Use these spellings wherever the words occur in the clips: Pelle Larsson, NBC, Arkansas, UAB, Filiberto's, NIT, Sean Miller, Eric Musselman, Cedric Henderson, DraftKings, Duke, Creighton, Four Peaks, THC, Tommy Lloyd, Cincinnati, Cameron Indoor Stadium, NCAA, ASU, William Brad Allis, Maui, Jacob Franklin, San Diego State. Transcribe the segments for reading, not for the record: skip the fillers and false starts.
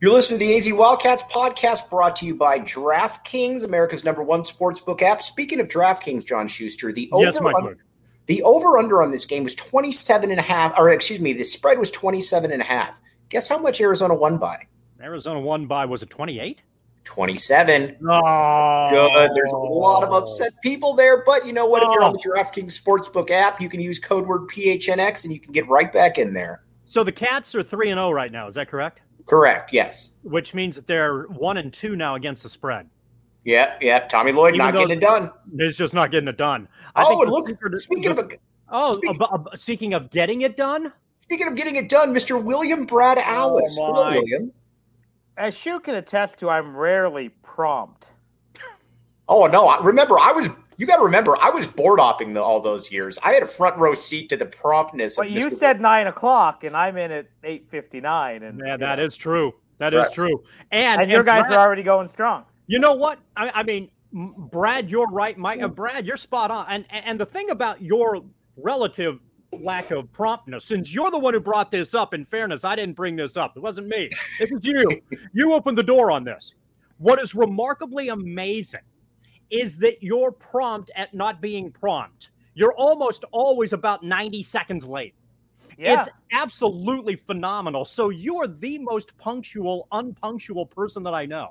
You're listening to the AZ Wildcats podcast, brought to you by DraftKings, America's #1 sportsbook app. Speaking of DraftKings, John Schuster, the over-under on this game was 27.5, or excuse me, the spread was 27.5. Guess how much Arizona won by? Arizona won by, was it 28? 27. Oh. Good. There's a lot of upset people there, but you know what? If you're on the DraftKings sportsbook app, you can use code word PHNX and you can get right back in there. So the Cats are 3-0 right now. Is that correct? Correct, yes. Which means that they're 1-2 now against the spread. Yeah. Tommy Lloyd not getting it done. He's just not getting it done. Speaking of getting it done, Mr. William Brad Allis. Hello, William. As Shu can attest to, I'm rarely prompt. Oh, no. You got to remember, I was board hopping all those years. I had a front row seat to the promptness. But you said 9 o'clock, and I'm in at 8:59. And yeah, that is true. That is true. And your guys are already going strong. You know what? I mean, Brad, you're right. Mike, Brad, you're spot on. And the thing about your relative lack of promptness, since you're the one who brought this up, in fairness, I didn't bring this up. It wasn't me. It was you. You opened the door on this. What is remarkably amazing is that you're prompt at not being prompt. You're almost always about 90 seconds late. Yeah. It's absolutely phenomenal. So you are the most punctual, unpunctual person that I know.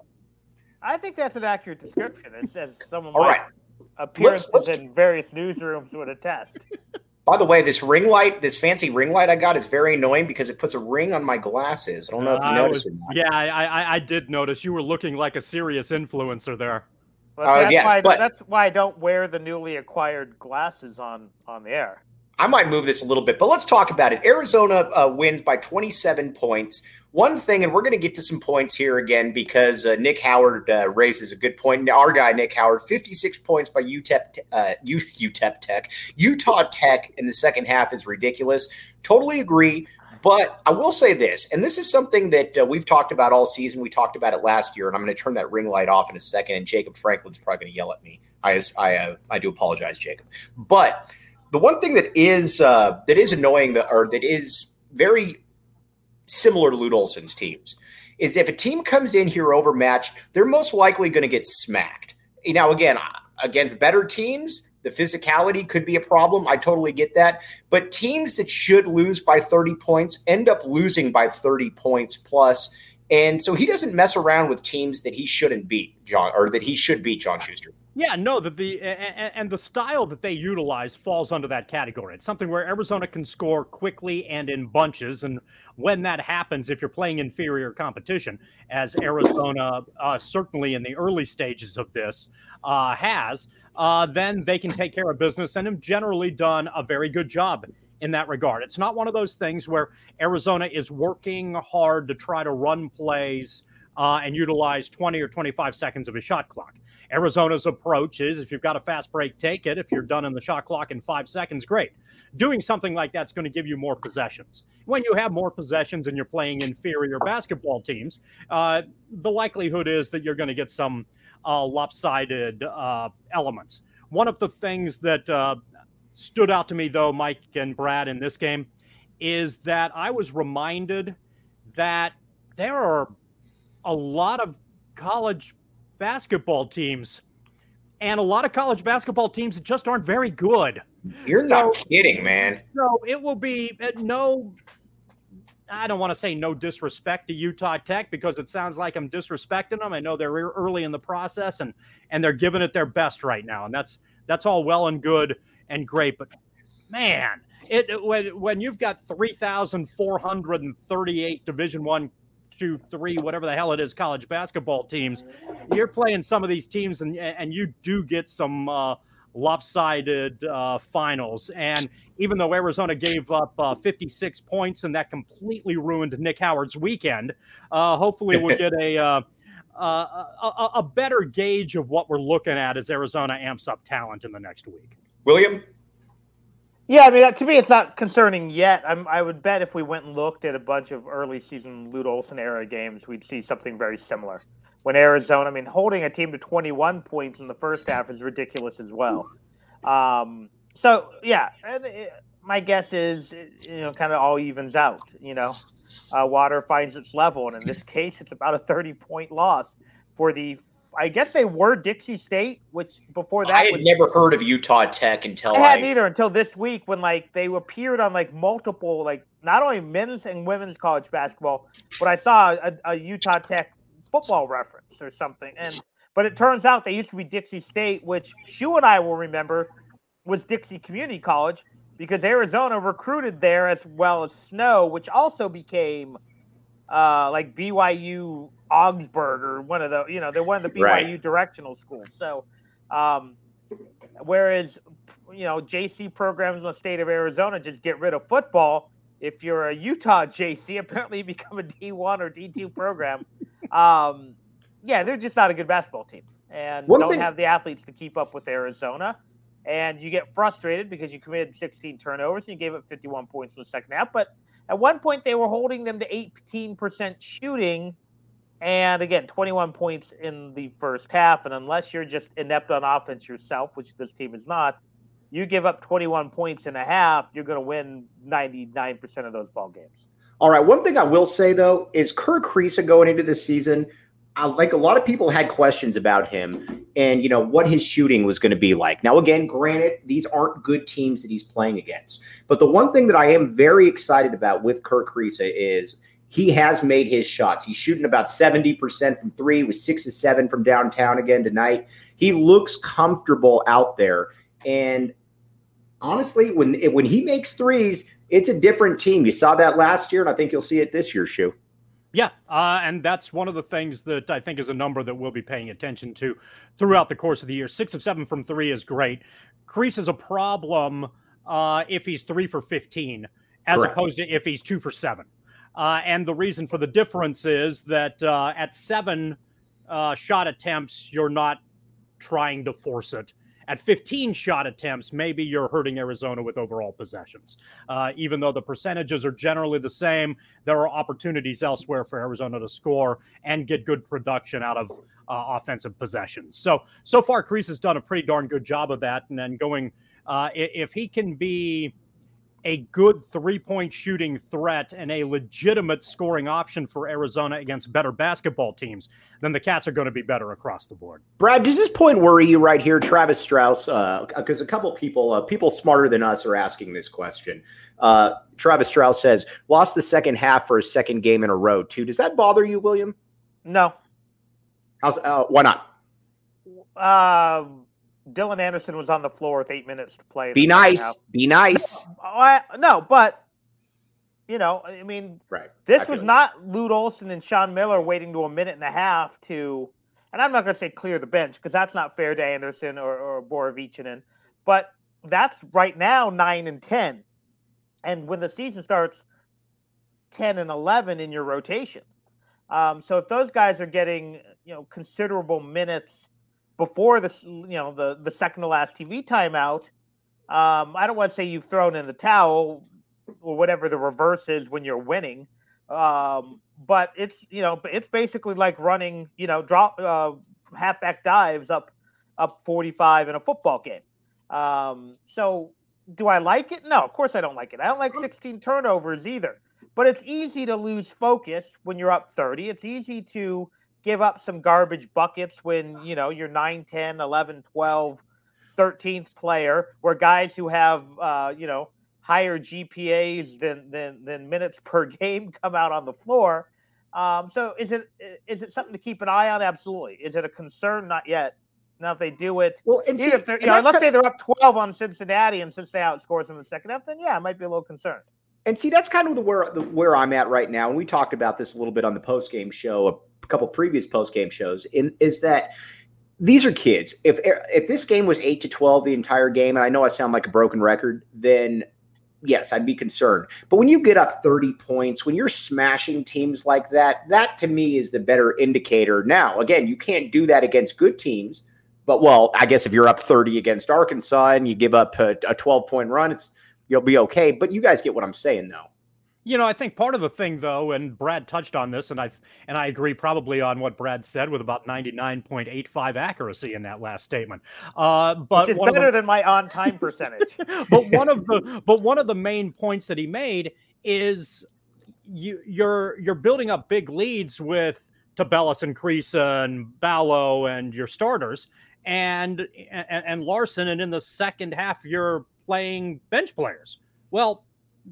I think that's an accurate description. It says someone like appearances in various newsrooms would attest. By the way, this fancy ring light I got is very annoying because it puts a ring on my glasses. I don't know if you noticed or not. Yeah, I did notice. You were looking like a serious influencer there. Well, that's why I don't wear the newly acquired glasses on the air. I might move this a little bit, but let's talk about it. Arizona wins by 27 points. One thing, and we're going to get to some points here again because Nick Howard raises a good point. Our guy, Nick Howard, 56 points by Utah Tech in the second half is ridiculous. Totally agree. But I will say this, and this is something that we've talked about all season. We talked about it last year, and I'm going to turn that ring light off in a second, and Jacob Franklin's probably going to yell at me. I do apologize, Jacob. But the one thing that is annoying, or that is very similar to Lute Olson's teams, is if a team comes in here overmatched, they're most likely going to get smacked. Now, again, against better teams, the physicality could be a problem. I totally get that. But teams that should lose by 30 points end up losing by 30 points plus. And so he doesn't mess around with teams that he shouldn't beat, John, or that he should beat, John Schuster. Yeah, no, the style that they utilize falls under that category. It's something where Arizona can score quickly and in bunches. And when that happens, if you're playing inferior competition, as Arizona certainly in the early stages of this has, then they can take care of business and have generally done a very good job in that regard. It's not one of those things where Arizona is working hard to try to run plays and utilize 20 or 25 seconds of a shot clock. Arizona's approach is, if you've got a fast break, take it. If you're done in the shot clock in 5 seconds, great. Doing something like that's going to give you more possessions. When you have more possessions and you're playing inferior basketball teams, the likelihood is that you're going to get some lopsided elements. One of the things that stood out to me, though, Mike and Brad, in this game, is that I was reminded that there are a lot of college basketball teams and a lot of college basketball teams that just aren't very good. You're not kidding, man. So it will be I don't want to say no disrespect to Utah Tech, because it sounds like I'm disrespecting them. I know they're early in the process and they're giving it their best right now. And that's all well and good and great. But, man, when you've got 3,438 Division I, 2, 3, whatever the hell it is, college basketball teams, you're playing some of these teams and you do get some lopsided finals. And even though Arizona gave up 56 points and that completely ruined Nick Howard's weekend, hopefully we'll get a better gauge of what we're looking at as Arizona amps up talent in the next week. William? Yeah, I mean, to me, it's not concerning yet. I would bet if we went and looked at a bunch of early season Lute Olson era games, we'd see something very similar. When Arizona, I mean, holding a team to 21 points in the first half is ridiculous as well. So, yeah, and my guess is, kind of all evens out. Water finds its level, and in this case, it's about a 30-point loss for the. I guess they were Dixie State, which before that I had never heard of Utah Tech until I hadn't either until this week when they appeared on multiple not only men's and women's college basketball, but I saw a Utah Tech football reference or something. But it turns out they used to be Dixie State, which Shu and I will remember was Dixie Community College, because Arizona recruited there as well as Snow, which also became BYU Augsburg or one of the, they're one of the BYU directional schools. So, whereas, JC programs in the state of Arizona just get rid of football. If you're a Utah JC, apparently you become a D1 or D2 program. They're just not a good basketball team and don't have the athletes to keep up with Arizona. And you get frustrated because you committed 16 turnovers and you gave up 51 points in the second half. But at one point, they were holding them to 18% shooting, and again, 21 points in the first half. And unless you're just inept on offense yourself, which this team is not, you give up 21 points and a half, you're going to win 99% of those ball games. All right. One thing I will say, though, is Kerr Kriisa going into this season, a lot of people had questions about him and, what his shooting was going to be like. Now, again, granted, these aren't good teams that he's playing against. But the one thing that I am very excited about with Kerr Kriisa is he has made his shots. He's shooting about 70% from three, with 6 of 7 from downtown again tonight. He looks comfortable out there. And honestly, when he makes threes, it's a different team. You saw that last year, and I think you'll see it this year, Shu. Yeah, and that's one of the things that I think is a number that we'll be paying attention to throughout the course of the year. 6 of 7 from three is great. Kriisa is a problem if he's 3 for 15 as opposed to if he's 2 for 7. And the reason for the difference is that at 7 shot attempts, you're not trying to force it. At 15 shot attempts, maybe you're hurting Arizona with overall possessions. Even though the percentages are generally the same, there are opportunities elsewhere for Arizona to score and get good production out of offensive possessions. So far, Kriisa has done a pretty darn good job of that. And then if he can be a good three-point shooting threat and a legitimate scoring option for Arizona against better basketball teams, then the Cats are going to be better across the board. Brad, does this point worry you right here? Travis Strauss, because a couple people smarter than us are asking this question. Travis Strauss says, lost the second half for a second game in a row, too. Does that bother you, William? No. Why not? Dylan Anderson was on the floor with 8 minutes to play. Be nice. Be nice. No, but, I mean, this was not Lute Olson and Sean Miller waiting to a minute and a half to, and I'm not going to say clear the bench because that's not fair to Anderson or Borovichinen, but that's right now 9 and 10. And when the season starts, 10 and 11 in your rotation. So if those guys are getting, you know, considerable minutes before the, you know, the second to last TV timeout, I don't want to say you've thrown in the towel or whatever the reverse is when you're winning. But it's, you know, it's basically like running, you know, drop halfback dives up 45 in a football game. So do I like it? No, of course I don't like it. I don't like 16 turnovers either. But it's easy to lose focus when you're up 30. It's easy to give up some garbage buckets when, you know, you're 9, 10, 11, 12, 13th player, where guys who have, you know, higher GPAs than minutes per game come out on the floor. So is it something to keep an eye on? Absolutely. Is it a concern? Not yet. Now, if they do it, well, and see, if they're, you know, let's say they're up 12 on Cincinnati, and since they outscores in the second half, then yeah, I might be a little concerned. And see, that's kind of where I'm at right now. And we talked about this a little bit on the post-game show, a couple previous post-game shows, is that these are kids. If this game was 8 to 12 the entire game, and I know I sound like a broken record, then yes, I'd be concerned. But when you get up 30 points, when you're smashing teams like that, that to me is the better indicator. Now, again, you can't do that against good teams. But, well, I guess if you're up 30 against Arkansas and you give up a 12-point run, you'll be okay. But you guys get what I'm saying, though. You know, I think part of the thing, though, and Brad touched on this, and I agree probably on what Brad said with about 99.85 accuracy in that last statement. But which is better than my on-time percentage. but one of the main points that he made is you're building up big leads with Tabellus and Kriisa and Ballo and your starters and Larsson, and in the second half you're playing bench players. Well,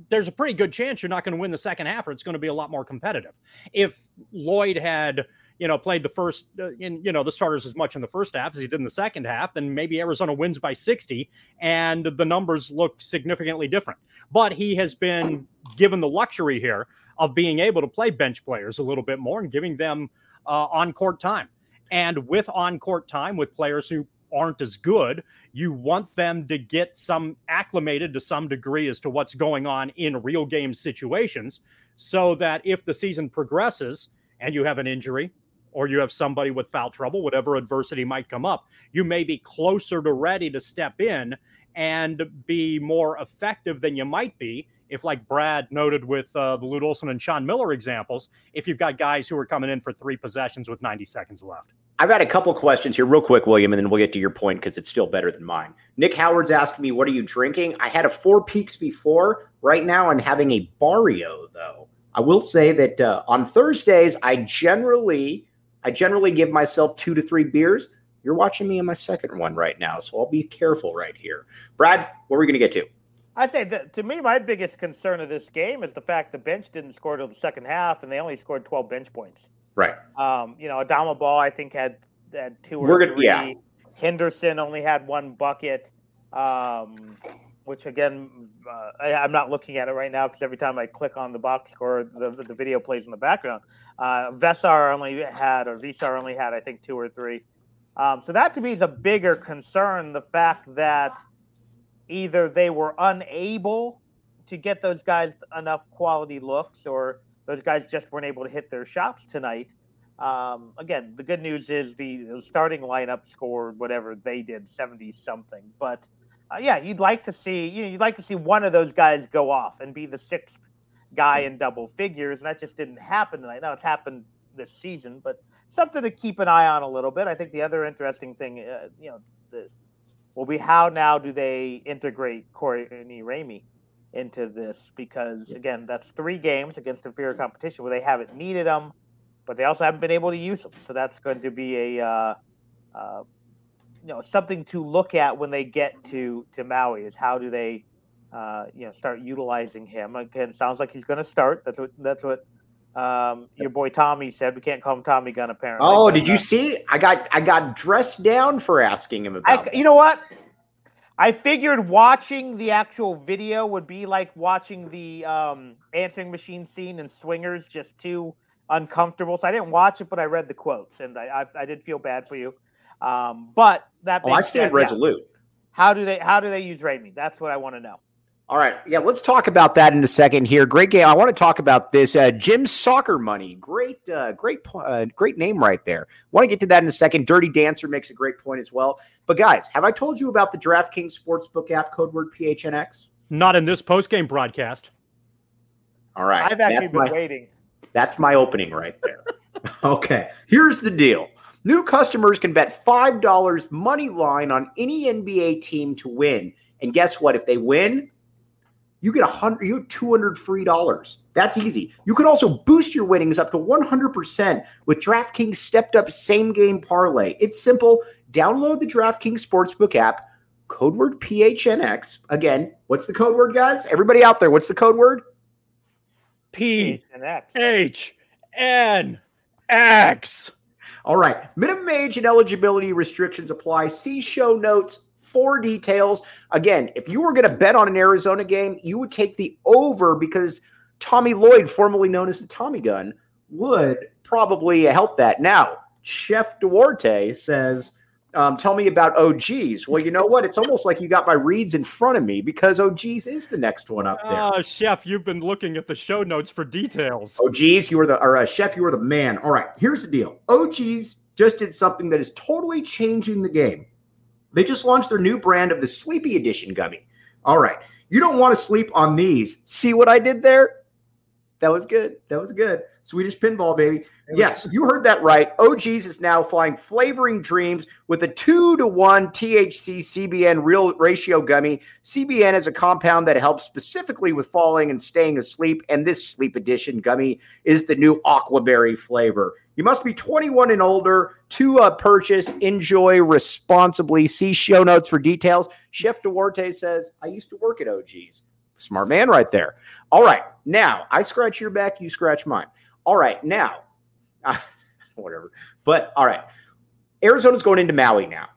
there's a pretty good chance you're not going to win the second half, or it's going to be a lot more competitive. If Lloyd had, you know, played the first, you know, the starters as much in the first half as he did in the second half, then maybe Arizona wins by 60 and the numbers look significantly different. But he has been given the luxury here of being able to play bench players a little bit more and giving them on-court time. And with on-court time, with players who aren't as good, you want them to get some acclimated to some degree as to what's going on in real game situations, so that if the season progresses and you have an injury or you have somebody with foul trouble, whatever adversity might come up, you may be closer to ready to step in and be more effective than you might be if, like Brad noted with the Lute Olson and Sean Miller examples, if you've got guys who are coming in for three possessions with 90 seconds left. I've had a couple questions here real quick, William, and then we'll get to your point because it's still better than mine. Nick Howard's asked me, what are you drinking? I had a Four Peaks before. Right now I'm having a Barrio, though. I will say that on Thursdays, I generally give myself 2 to 3 beers. You're watching me in my second one right now, so I'll be careful right here. Brad, what are we going to get to? I say that, to me, my biggest concern of this game is the fact the bench didn't score till the second half, and they only scored 12 bench points. Right. You know, Adama Ball, I think, had two or three. Yeah. Henderson only had one bucket, which, again, I'm not looking at it right now because every time I click on the box score, the video plays in the background. Vesar only had, I think, 2 or 3. So that, to me, is a bigger concern, the fact that either they were unable to get those guys enough quality looks, or those guys just weren't able to hit their shots tonight. Again, the good news is the starting lineup scored whatever they did, 70-something. But yeah, you'd like to see one of those guys go off and be the sixth guy in double figures, and that just didn't happen tonight. Now, it's happened this season, but something to keep an eye on a little bit. I think the other interesting thing, will be how now do they integrate Courtney Ramey into this? Because, again, that's 3 games against inferior competition where they haven't needed them, but they also haven't been able to use them. So that's going to be a something to look at when they get to Maui, is how do they start utilizing him. Again, sounds like he's going to start. That's what your boy Tommy said. We can't call him Tommy Gunn, apparently. Oh, did you see? I got dressed down for asking him about that. You know what? I figured watching the actual video would be like watching the answering machine scene in Swingers, just too uncomfortable. So I didn't watch it, but I read the quotes, and I did feel bad for you. But that makes sense. I stand resolute. How do they use Ramey? That's what I want to know. All right. Yeah, let's talk about that in a second here. Great game. I want to talk about this. Jim Soccer Money. Great name right there. Want to get to that in a second. Dirty Dancer makes a great point as well. But guys, have I told you about the DraftKings Sportsbook app, code word PHNX? Not in this postgame broadcast. All right. I've actually been waiting. That's my opening right there. Okay. Here's the deal. New customers can bet $5 money line on any NBA team to win. And guess what? If they win, you get $200 free dollars. That's easy. You can also boost your winnings up to 100% with DraftKings stepped up same game parlay. It's simple. Download the DraftKings Sportsbook app, code word PHNX. Again, what's the code word, guys? Everybody out there, what's the code word? PHNX. All right. Minimum age and eligibility restrictions apply. See show notes for details. Again, if you were going to bet on an Arizona game, you would take the over because Tommy Lloyd, formerly known as the Tommy Gun, would probably help that. Now, Chef Duarte says, tell me about OGs. Well, you know what? It's almost like you got my reads in front of me because OGs is the next one up there. Oh, Chef, you've been looking at the show notes for details. OGs, you were Chef, you were the man. All right, here's the deal. OGs just did something that is totally changing the game. They just launched their new brand of the Sleepy Edition gummy. All right. You don't want to sleep on these. See what I did there? That was good. That was good. Swedish pinball, baby. Yes, you heard that right. OGs is now flying flavoring dreams with a 2-to-1 THC CBN real ratio gummy. CBN is a compound that helps specifically with falling and staying asleep. And this Sleep Edition gummy is the new Aquaberry flavor. You must be 21 and older to purchase. Enjoy responsibly. See show notes for details. Chef Duarte says, I used to work at OGs. Smart man right there. All right. Now, I scratch your back, you scratch mine. All right. Now, whatever. But, all right. Arizona's going into Maui now.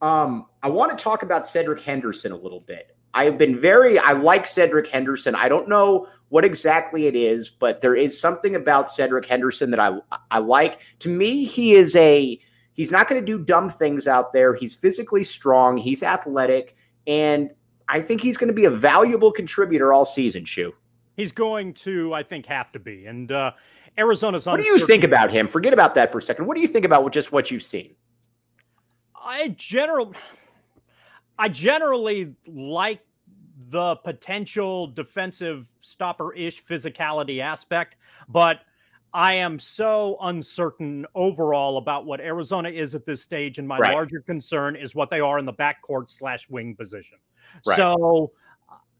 I want to talk about Cedric Henderson a little bit. I like Cedric Henderson. I don't know what exactly it is, but there is something about Cedric Henderson that I like. To me, he's not going to do dumb things out there. He's physically strong. He's athletic. And I think he's going to be a valuable contributor all season, Shu. He's going to, I think, have to be. And Arizona's on. What do you think about him? Forget about that for a second. What do you think about just what you've seen? I generally like the potential defensive stopper-ish physicality aspect, but I am so uncertain overall about what Arizona is at this stage, and my larger concern is what they are in the backcourt / wing position. Right. So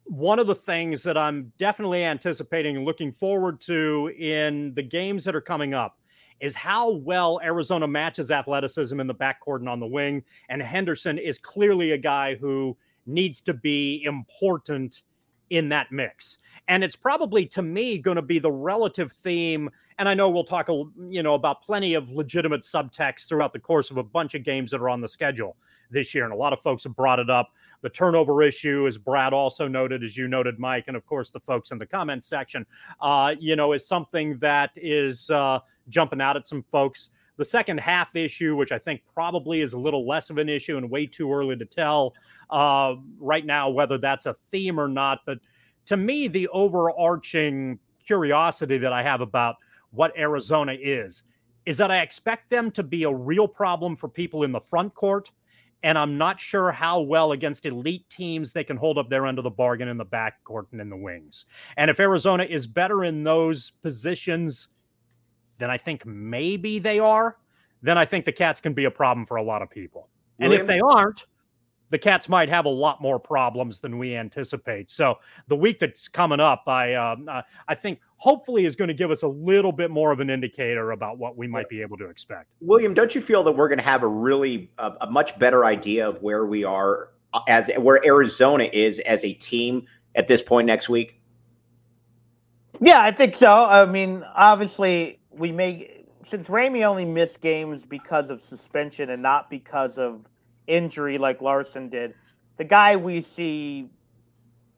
one of the things that I'm definitely anticipating and looking forward to in the games that are coming up is how well Arizona matches athleticism in the backcourt and on the wing. And Henderson is clearly a guy who needs to be important in that mix. And it's probably, to me, going to be the relative theme. And I know we'll talk, about plenty of legitimate subtext throughout the course of a bunch of games that are on the schedule this year. And a lot of folks have brought it up. The turnover issue, as Brad also noted, as you noted, Mike, and of course the folks in the comments section, is something that is jumping out at some folks. The second half issue, which I think probably is a little less of an issue and way too early to tell right now whether that's a theme or not. But to me, the overarching curiosity that I have about what Arizona is that I expect them to be a real problem for people in the front court. And I'm not sure how well against elite teams they can hold up their end of the bargain in the backcourt and in the wings. And if Arizona is better in those positions than I think maybe they are, then I think the Cats can be a problem for a lot of people. William? And if they aren't, the Cats might have a lot more problems than we anticipate. So the week that's coming up, I think hopefully is going to give us a little bit more of an indicator about what we might be able to expect. William, don't you feel that we're going to have a much better idea of where we are where Arizona is as a team at this point next week? Yeah, I think so. I mean, obviously since Ramey only missed games because of suspension and not because of injury like Larsson did, the guy we see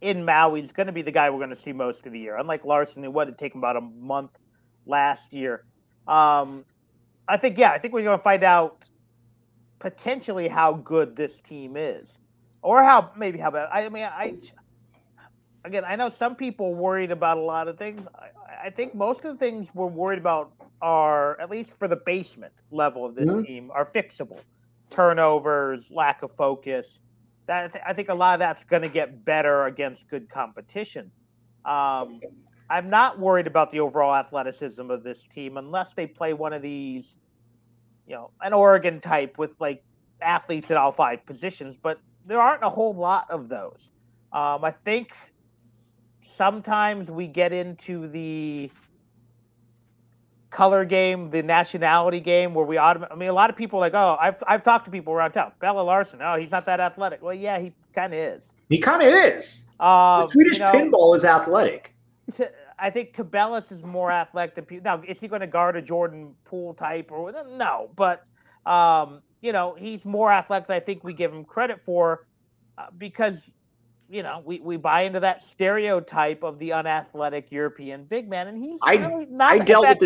in Maui is going to be the guy we're going to see most of the year. Unlike Larsson, it would take about a month last year. I think we're going to find out potentially how good this team is, or how bad. I mean, I again, I know some people worried about a lot of things. I think most of the things we're worried about are, at least for the basement level of this team, are fixable. Turnovers, lack of focus. I think a lot of that's going to get better against good competition. I'm not worried about the overall athleticism of this team unless they play one of these, you know, an Oregon type with like athletes at all five positions, but there aren't a whole lot of those. I think sometimes we get into the color game, the nationality game, where we automatically, I mean, a lot of people are like, oh, I've talked to people around town. Pelle Larsson, oh, he's not that athletic. Well, yeah, he kind of is. He kind of is. The Swedish pinball is athletic. I think Tabellus is more athletic than people. Now, is he going to guard a Jordan Poole type? Or no, but, you know, he's more athletic than I think we give him credit for because, you know, we buy into that stereotype of the unathletic European big man. And he's really not. I dealt with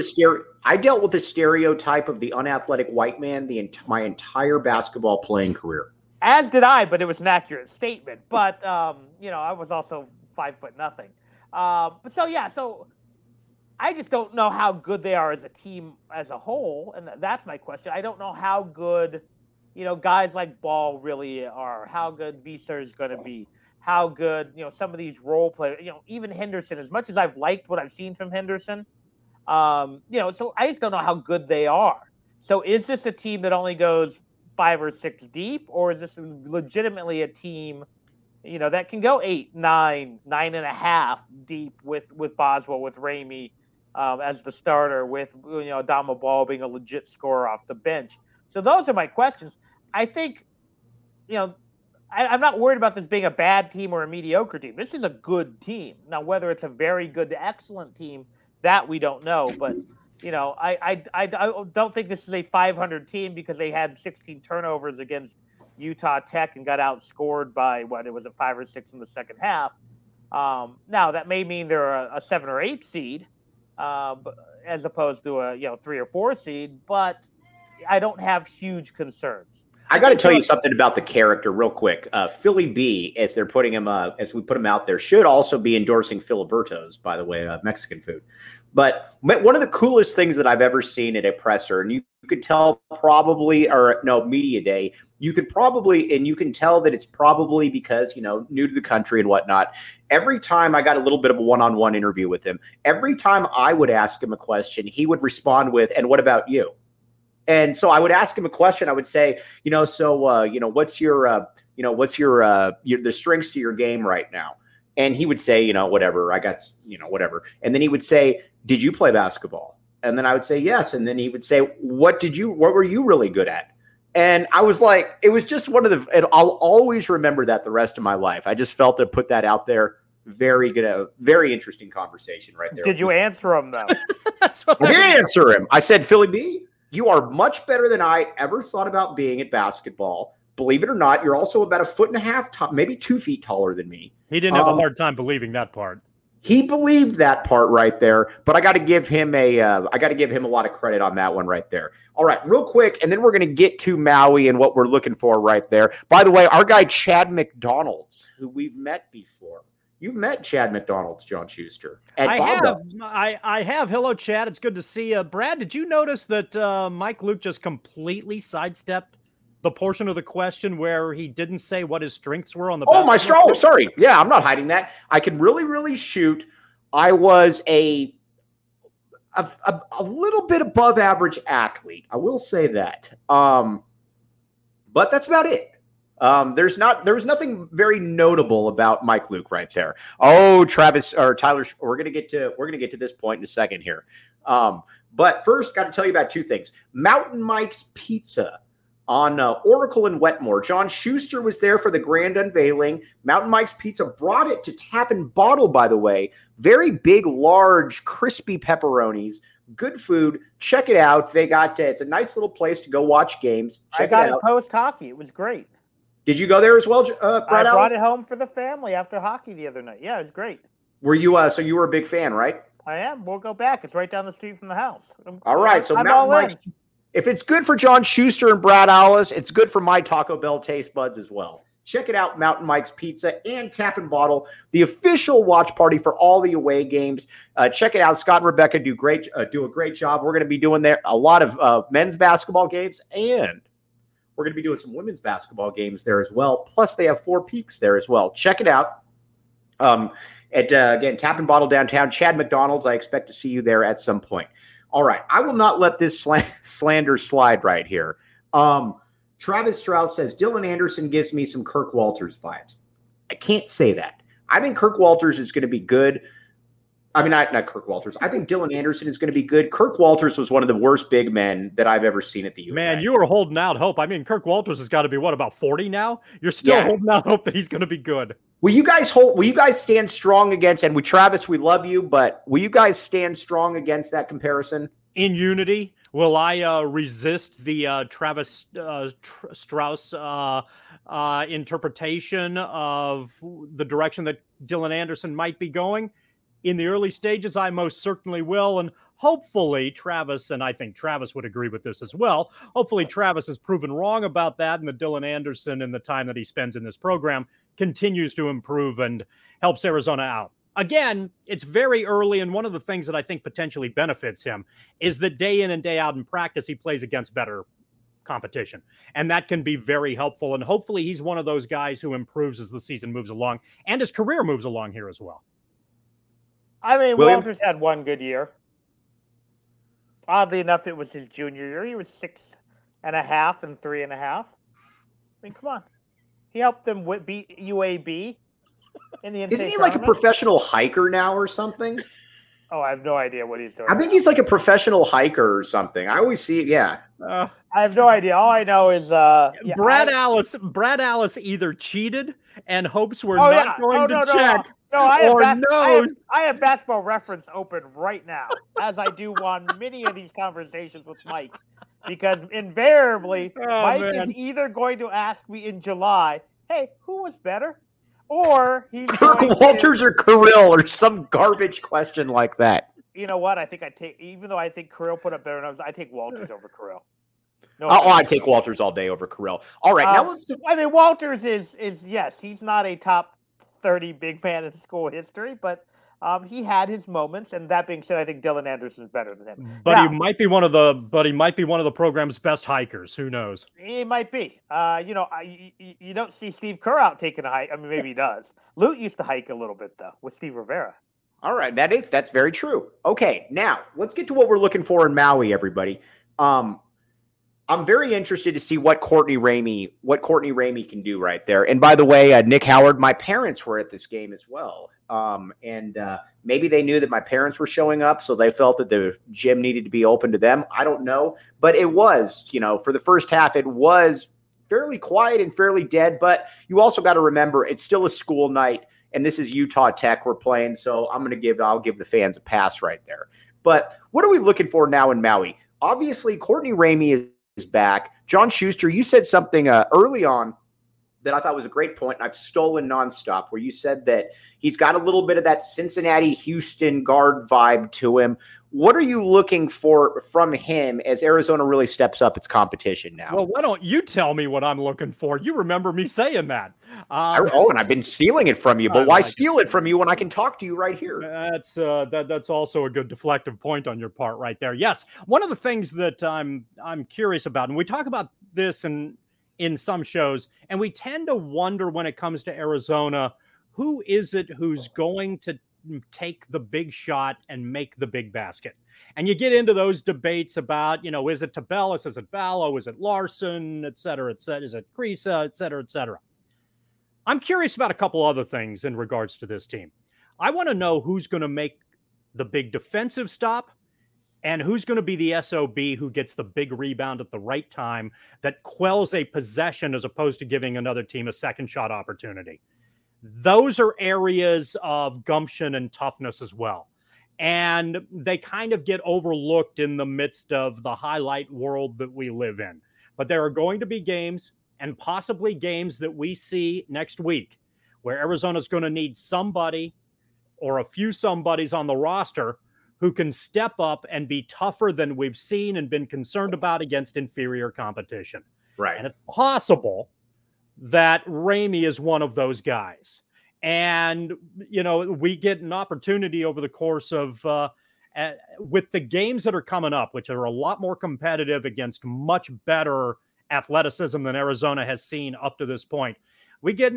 the stereotype of the unathletic white man my entire basketball playing career. As did I, but it was an accurate statement. But, you know, I was also 5'0". But so, yeah, so I just don't know how good they are as a team as a whole. And that's my question. I don't know how good, you know, guys like Ball really are, how good Vesar is going to be, how good, you know, some of these role players, you know, even Henderson, as much as I've liked what I've seen from Henderson, you know, so I just don't know how good they are. So is this a team that only goes 5 or 6 deep, or is this legitimately a team, you know, that can go 8, 9, 9.5 deep with Boswell, with Ramey as the starter, with, you know, Adama Ball being a legit scorer off the bench? So those are my questions. I think, you know, I'm not worried about this being a bad team or a mediocre team. This is a good team. Now, whether it's a very good to excellent team, that we don't know. But, you know, I don't think this is a 500 team because they had 16 turnovers against Utah Tech and got outscored by, what, it was a 5 or 6 in the second half. Now, that may mean they're a 7 or 8 seed as opposed to a, you know, 3 or 4 seed, but I don't have huge concerns. I got to tell you something about the character real quick. Philly B, as they're putting him as we put him out there, should also be endorsing Filiberto's, by the way, Mexican food. But one of the coolest things that I've ever seen at a presser, and you could tell probably, or no, media day, you could probably, and you can tell that it's probably because, you know, new to the country and whatnot. Every time I got a little bit of a one-on-one interview with him, every time I would ask him a question, he would respond with, "And what about you?" And so I would ask him a question. I would say, you know, so, you know, what's your the strengths to your game right now? And he would say, you know, whatever, I got, you know, whatever. And then he would say, "Did you play basketball?" And then I would say, "Yes." And then he would say, what were you really good at?" And I was like, it was just one of the, and I'll always remember that the rest of my life. I just felt to put that out there. Very good, very interesting conversation right there. Did you answer him though? I did answer him. I said, "Philly B, you are much better than I ever thought about being at basketball. Believe it or not, you're also about 1.5 feet, maybe 2 feet taller than me." He didn't have a hard time believing that part. He believed that part right there, but I got to give him a lot of credit on that one right there. All right, real quick, and then we're going to get to Maui and what we're looking for right there. By the way, our guy Chad McDonald's, who we've met before. You've met Chad McDonald's, John Schuster. I have. Hello, Chad. It's good to see you. Brad, did you notice that Mike Luke just completely sidestepped the portion of the question where he didn't say what his strengths were on the basketball? Oh, my strong. Sorry. Yeah, I'm not hiding that. I can really, really shoot. I was a little bit above average athlete. I will say that. But that's about it. There was nothing very notable about Mike Luke right there. Oh, Travis or Tyler, we're going to get to this point in a second here. But first got to tell you about two things. Mountain Mike's Pizza on Oracle and Wetmore. John Schuster was there for the grand unveiling. Mountain Mike's Pizza brought it to Tap and Bottle, by the way. Very big, large, crispy pepperonis. Good food. Check it out. They got it's a nice little place to go watch games. Check it out. I got post hockey. It was great. Did you go there as well, Brad? I brought it home for the family after hockey the other night. Yeah, it was great. Were you? So you were a big fan, right? I am. We'll go back. It's right down the street from the house. All right. So Mountain Mike's, if it's good for John Schuster and Brad Allis, it's good for my Taco Bell taste buds as well. Check it out, Mountain Mike's Pizza and Tap and Bottle, the official watch party for all the away games. Check it out. Scott and Rebecca do a great job. We're going to be doing there a lot of men's basketball games, and we're going to be doing some women's basketball games there as well. Plus, they have Four Peaks there as well. Check it out. Again, Tap and Bottle downtown. Chad McDonald's, I expect to see you there at some point. All right. I will not let this slander slide right here. Travis Strauss says, Dylan Anderson gives me some Kirk Walters vibes. I can't say that. I think Kirk Walters is going to be good. I mean, not Kirk Walters. I think Dylan Anderson is going to be good. Kirk Walters was one of the worst big men that I've ever seen at the U. Man, you were holding out hope. I mean, Kirk Walters has got to be, what, about 40 now? You're still holding out hope that he's going to be good. Will you guys stand strong against, and Travis, we love you, but will you guys stand strong against that comparison? In unity? Will I resist the Travis Strauss interpretation of the direction that Dylan Anderson might be going? In the early stages, I most certainly will. And hopefully Travis, and I think Travis would agree with this as well, hopefully Travis is proven wrong about that, and the Dylan Anderson in the time that he spends in this program continues to improve and helps Arizona out. Again, it's very early, and one of the things that I think potentially benefits him is that day in and day out in practice, he plays against better competition, and that can be very helpful, and hopefully he's one of those guys who improves as the season moves along, and his career moves along here as well. I mean, William? Walters had one good year. Oddly enough, it was his junior year. He was 6.5 and 3.5. I mean, come on. He helped them beat UAB. Isn't he like a professional hiker now or something? Oh, I have no idea what he's doing. I think he's like a professional hiker or something. I always see it. Yeah. I have no idea. All I know is Brad Alice either cheated and hopes we're not going to check. No, I have Basketball Reference open right now, as I do on many of these conversations with Mike, because invariably Mike is either going to ask me in July, hey, who was better? Or he's Kirk Walters or Kirill or some garbage question like that. You know what? I think even though I think Kirill put up better numbers, I take Walters over Kirill. I take Walters all day over Kirill. All right, now let's. I mean, Walters is yes, he's not a top 30 big man in school history, but he had his moments. And that being said, I think Dylan Anderson is better than him. But now, he might be one of the program's best hikers. Who knows? He might be. You don't see Steve Kerr out taking a hike. I mean, maybe he does. Lute used to hike a little bit though with Steve Rivera. All right, that's very true. Okay, now let's get to what we're looking for in Maui, everybody. I'm very interested to see what Courtney Ramey can do right there. And by the way, Nick Howard, my parents were at this game as well. And maybe they knew that my parents were showing up, so they felt that the gym needed to be open to them. I don't know. But it was, for the first half, it was fairly quiet and fairly dead. But you also got to remember, it's still a school night, and this is Utah Tech we're playing. So I'll give the fans a pass right there. But what are we looking for now in Maui? Obviously, Courtney Ramey is back. John Schuster, you said something early on that I thought was a great point, and I've stolen nonstop, where you said that he's got a little bit of that Cincinnati-Houston guard vibe to him. What are you looking for from him as Arizona really steps up its competition now? Well, why don't you tell me what I'm looking for? You remember me saying that. And I've been stealing it from you, but why steal it from you when I can talk to you right here? That's also a good deflective point on your part right there. Yes, one of the things that I'm curious about, and we talk about this in some shows, and we tend to wonder when it comes to Arizona, who is it who's going to take the big shot and make the big basket? And you get into those debates about, is it Tabellis? Is it Ballo? Is it Larsson? Et cetera, is it Kriisa? Et cetera, et cetera. I'm curious about a couple other things in regards to this team. I want to know who's going to make the big defensive stop, and who's going to be the SOB who gets the big rebound at the right time that quells a possession as opposed to giving another team a second shot opportunity. Those are areas of gumption and toughness as well. And they kind of get overlooked in the midst of the highlight world that we live in. But there are going to be games, and possibly games that we see next week, where Arizona's going to need somebody or a few somebodies on the roster who can step up and be tougher than we've seen and been concerned about against inferior competition. Right. And it's possible that Ramey is one of those guys. And, you know, we get an opportunity over the course of with the games that are coming up, which are a lot more competitive against much better athleticism than Arizona has seen up to this point. We get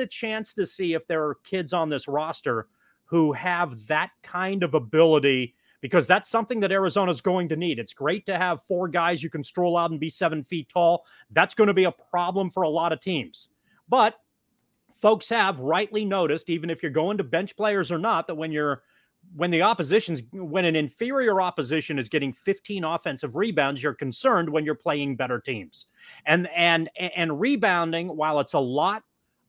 a chance to see if there are kids on this roster who have that kind of ability, because that's something that Arizona's going to need. It's great to have four guys you can stroll out and be 7 feet tall. That's going to be a problem for a lot of teams. But folks have rightly noticed, even if you're going to bench players or not, that when an inferior opposition is getting 15 offensive rebounds, you're concerned when you're playing better teams. And rebounding, while it's a lot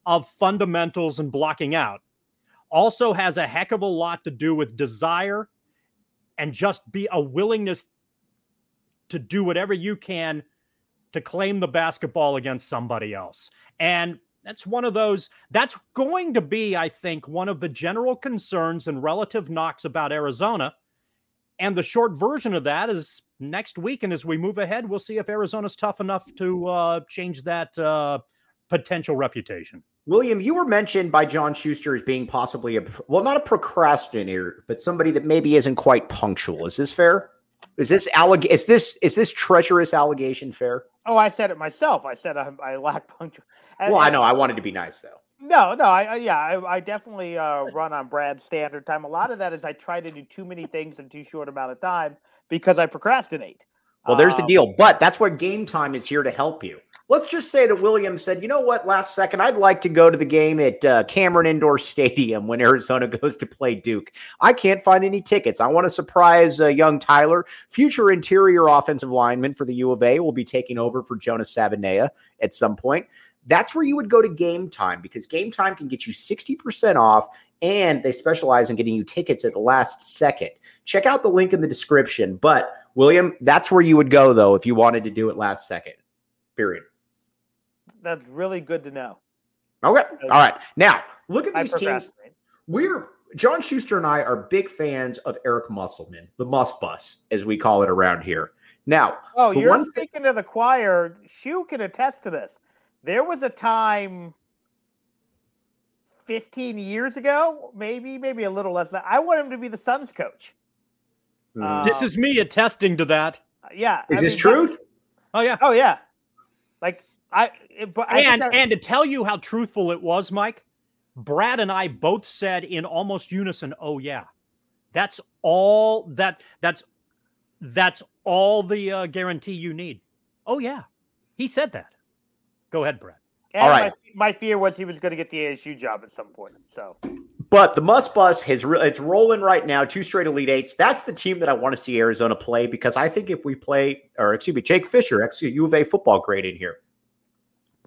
of fundamentals and blocking out, also has a heck of a lot to do with desire and just be a willingness to do whatever you can to claim the basketball against somebody else. And that's one of those, that's going to be, I think, one of the general concerns and relative knocks about Arizona. And the short version of that is next week. And as we move ahead, we'll see if Arizona's tough enough to change that potential reputation. William, you were mentioned by John Schuster as being possibly not a procrastinator, but somebody that maybe isn't quite punctual. Is this fair? Is this treacherous allegation fair? Oh, I said it myself. I said I lack punctuality. Well, I know. I wanted to be nice, though. No, I definitely run on Brad's standard time. A lot of that is I try to do too many things in too short amount of time because I procrastinate. Well, there's the deal, but that's where Game Time is here to help you. Let's just say that William said, you know what, last second, I'd like to go to the game at Cameron Indoor Stadium when Arizona goes to play Duke. I can't find any tickets. I want to surprise young Tyler. Future interior offensive lineman for the U of A will be taking over for Jonas Sabanea at some point. That's where you would go to Game Time, because Game Time can get you 60% off, and they specialize in getting you tickets at the last second. Check out the link in the description. But, William, that's where you would go, though, if you wanted to do it last second, period. That's really good to know. Okay. All right. Now, look at these teams. John Schuster and I are big fans of Eric Musselman, the Must Bus, as we call it around here. Now, oh, you're speaking to the choir. Shu can attest to this. There was a time 15 years ago, maybe a little less. I want him to be the Suns coach. This is me attesting to that. Yeah. Is this true? Oh, yeah. Oh, yeah. And to tell you how truthful it was, Mike, Brad and I both said in almost unison, "Oh yeah, that's all that's all the guarantee you need." Oh yeah, he said that. Go ahead, Brad. And all right. My fear was he was going to get the ASU job at some point. So. But the Must Bus, it's rolling right now, 2 straight Elite Eights. That's the team that I want to see Arizona play, because I think if we play, Jake Fisher, U of A football grade in here,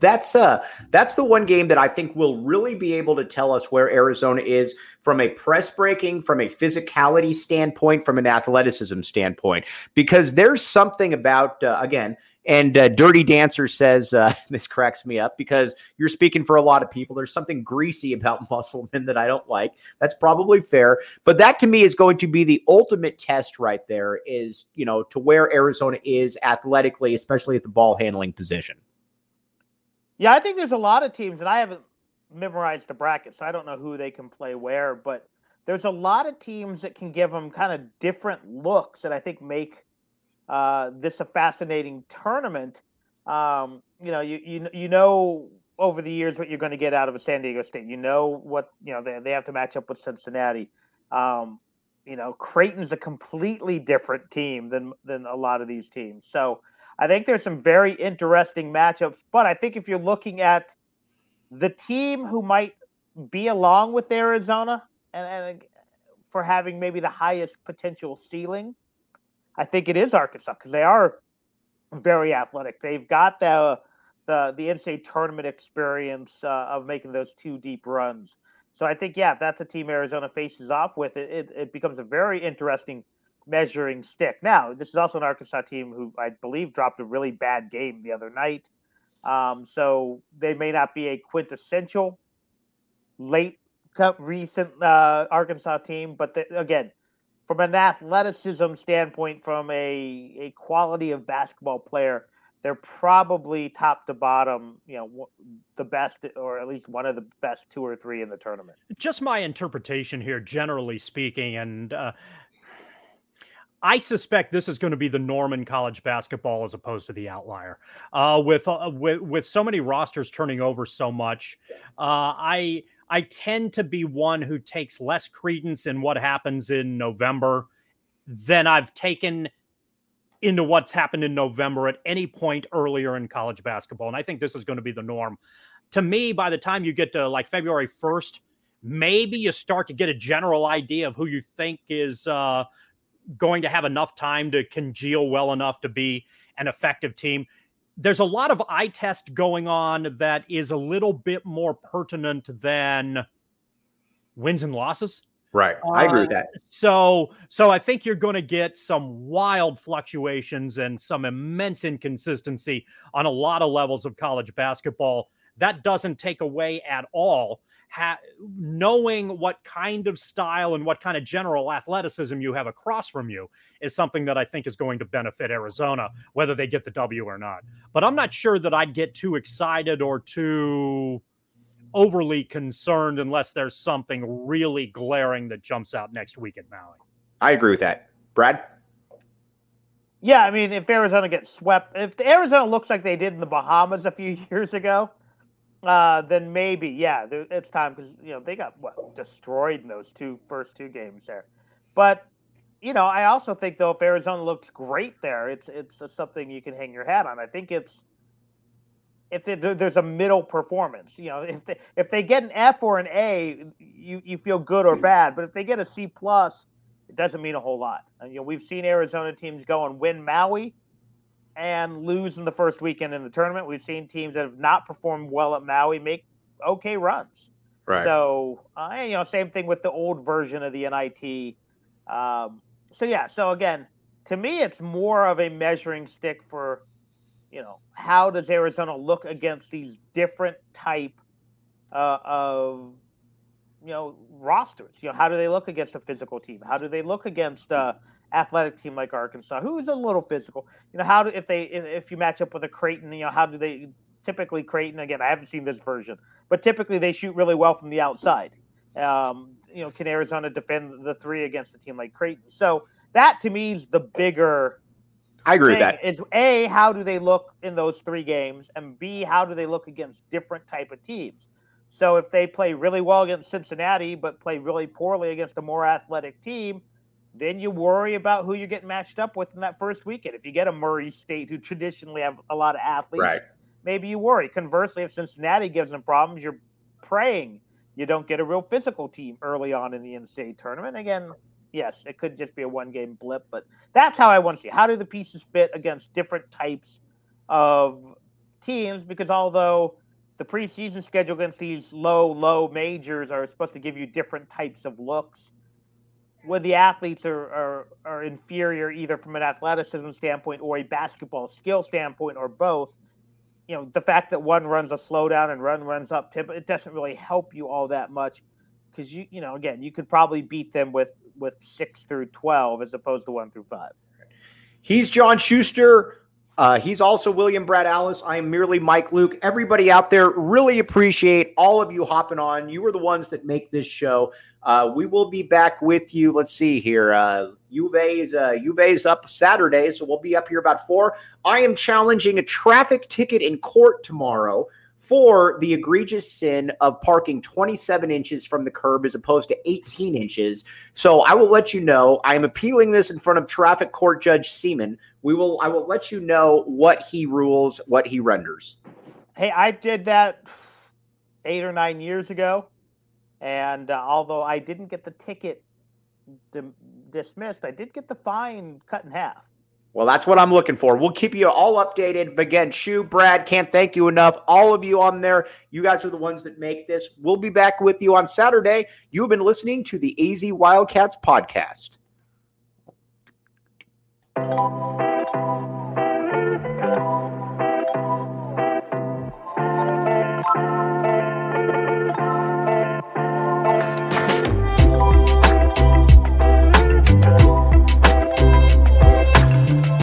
that's the one game that I think will really be able to tell us where Arizona is from a press breaking, from a physicality standpoint, from an athleticism standpoint, because there's something about, again, and Dirty Dancer says, this cracks me up because you're speaking for a lot of people. There's something greasy about Musselman that I don't like. That's probably fair. But that to me is going to be the ultimate test right there, is, you know, to where Arizona is athletically, especially at the ball handling position. Yeah, I think there's a lot of teams, and I haven't memorized the bracket, so I don't know who they can play where, but there's a lot of teams that can give them kind of different looks that I think make this a fascinating tournament. You know over the years what you're going to get out of a San Diego State. You know what, you know, they have to match up with Cincinnati. Creighton's a completely different team than a lot of these teams. So I think there's some very interesting matchups. But I think if you're looking at the team who might be along with Arizona and for having maybe the highest potential ceiling, I think it is Arkansas, because they are very athletic. They've got the NCAA tournament experience of making those 2 deep runs. So I think, yeah, if that's a team Arizona faces off with, it becomes a very interesting measuring stick. Now, this is also an Arkansas team who I believe dropped a really bad game the other night. So they may not be a quintessential recent Arkansas team, but again, from an athleticism standpoint, from a quality of basketball player, they're probably top to bottom, you know, the best, or at least one of the best two or three in the tournament. Just my interpretation here, generally speaking, and I suspect this is going to be the norm in college basketball as opposed to the outlier. With so many rosters turning over so much, I tend to be one who takes less credence in what happens in November than I've taken into what's happened in November at any point earlier in college basketball. And I think this is going to be the norm. To me, by the time you get to like February 1st, maybe you start to get a general idea of who you think is going to have enough time to congeal well enough to be an effective team. There's a lot of eye test going on that is a little bit more pertinent than wins and losses. Right. I agree with that. So I think you're going to get some wild fluctuations and some immense inconsistency on a lot of levels of college basketball. That doesn't take away at all knowing what kind of style and what kind of general athleticism you have across from you is something that I think is going to benefit Arizona, whether they get the W or not. But I'm not sure that I'd get too excited or too overly concerned unless there's something really glaring that jumps out next week at Maui. I agree with that. Brad? Yeah, I mean, if Arizona gets swept, if Arizona looks like they did in the Bahamas a few years ago, then maybe, yeah, it's time, because, you know, they got destroyed in those first two games there. But, you know, I also think, though, if Arizona looks great there, it's something you can hang your hat on. I think there's a middle performance. You know, if they get an F or an A, you feel good or bad. But if they get a C+, it doesn't mean a whole lot. And, you know, we've seen Arizona teams go and win Maui and lose in the first weekend in the tournament. We've seen teams that have not performed well at Maui make okay runs. Right. So, you know, same thing with the old version of the NIT. So again, to me, it's more of a measuring stick for, you know, how does Arizona look against these different type of, you know, rosters? You know, how do they look against a physical team? How do they look against athletic team like Arkansas, who is a little physical? You know, if you match up with a Creighton, you know, how do they typically Creighton? Again, I haven't seen this version, but typically they shoot really well from the outside. You know, can Arizona defend the three against a team like Creighton? So that to me is the bigger. I agree with that. Is A, how do they look in those three games, and B, how do they look against different type of teams? So if they play really well against Cincinnati, but play really poorly against a more athletic team, then you worry about who you get matched up with in that first weekend. If you get a Murray State, who traditionally have a lot of athletes, right, maybe you worry. Conversely, if Cincinnati gives them problems, you're praying you don't get a real physical team early on in the NCAA tournament. Again, yes, it could just be a one-game blip, but that's how I want to see. How do the pieces fit against different types of teams? Because although the preseason schedule against these low majors are supposed to give you different types of looks, where the athletes are inferior either from an athleticism standpoint or a basketball skill standpoint or both, you know, the fact that one runs a slowdown and runs up tip, it doesn't really help you all that much, because, you know, again, you could probably beat them with 6 through 12 as opposed to 1 through 5. He's John Schuster. He's also William Brad Alice. I am merely Mike Luke. Everybody out there, really appreciate all of you hopping on. You are the ones that make this show. We will be back with you. Let's see here. UVA's up Saturday, so we'll be up here about 4. I am challenging a traffic ticket in court tomorrow for the egregious sin of parking 27 inches from the curb as opposed to 18 inches. So I will let you know. I'm appealing this in front of traffic court Judge Seaman. I will let you know what he rules, what he renders. Hey, I did that 8 or 9 years ago. And although I didn't get the ticket dismissed, I did get the fine cut in half. Well, that's what I'm looking for. We'll keep you all updated. But again, Shu, Brad, can't thank you enough. All of you on there, you guys are the ones that make this. We'll be back with you on Saturday. You have been listening to the AZ Wildcats podcast.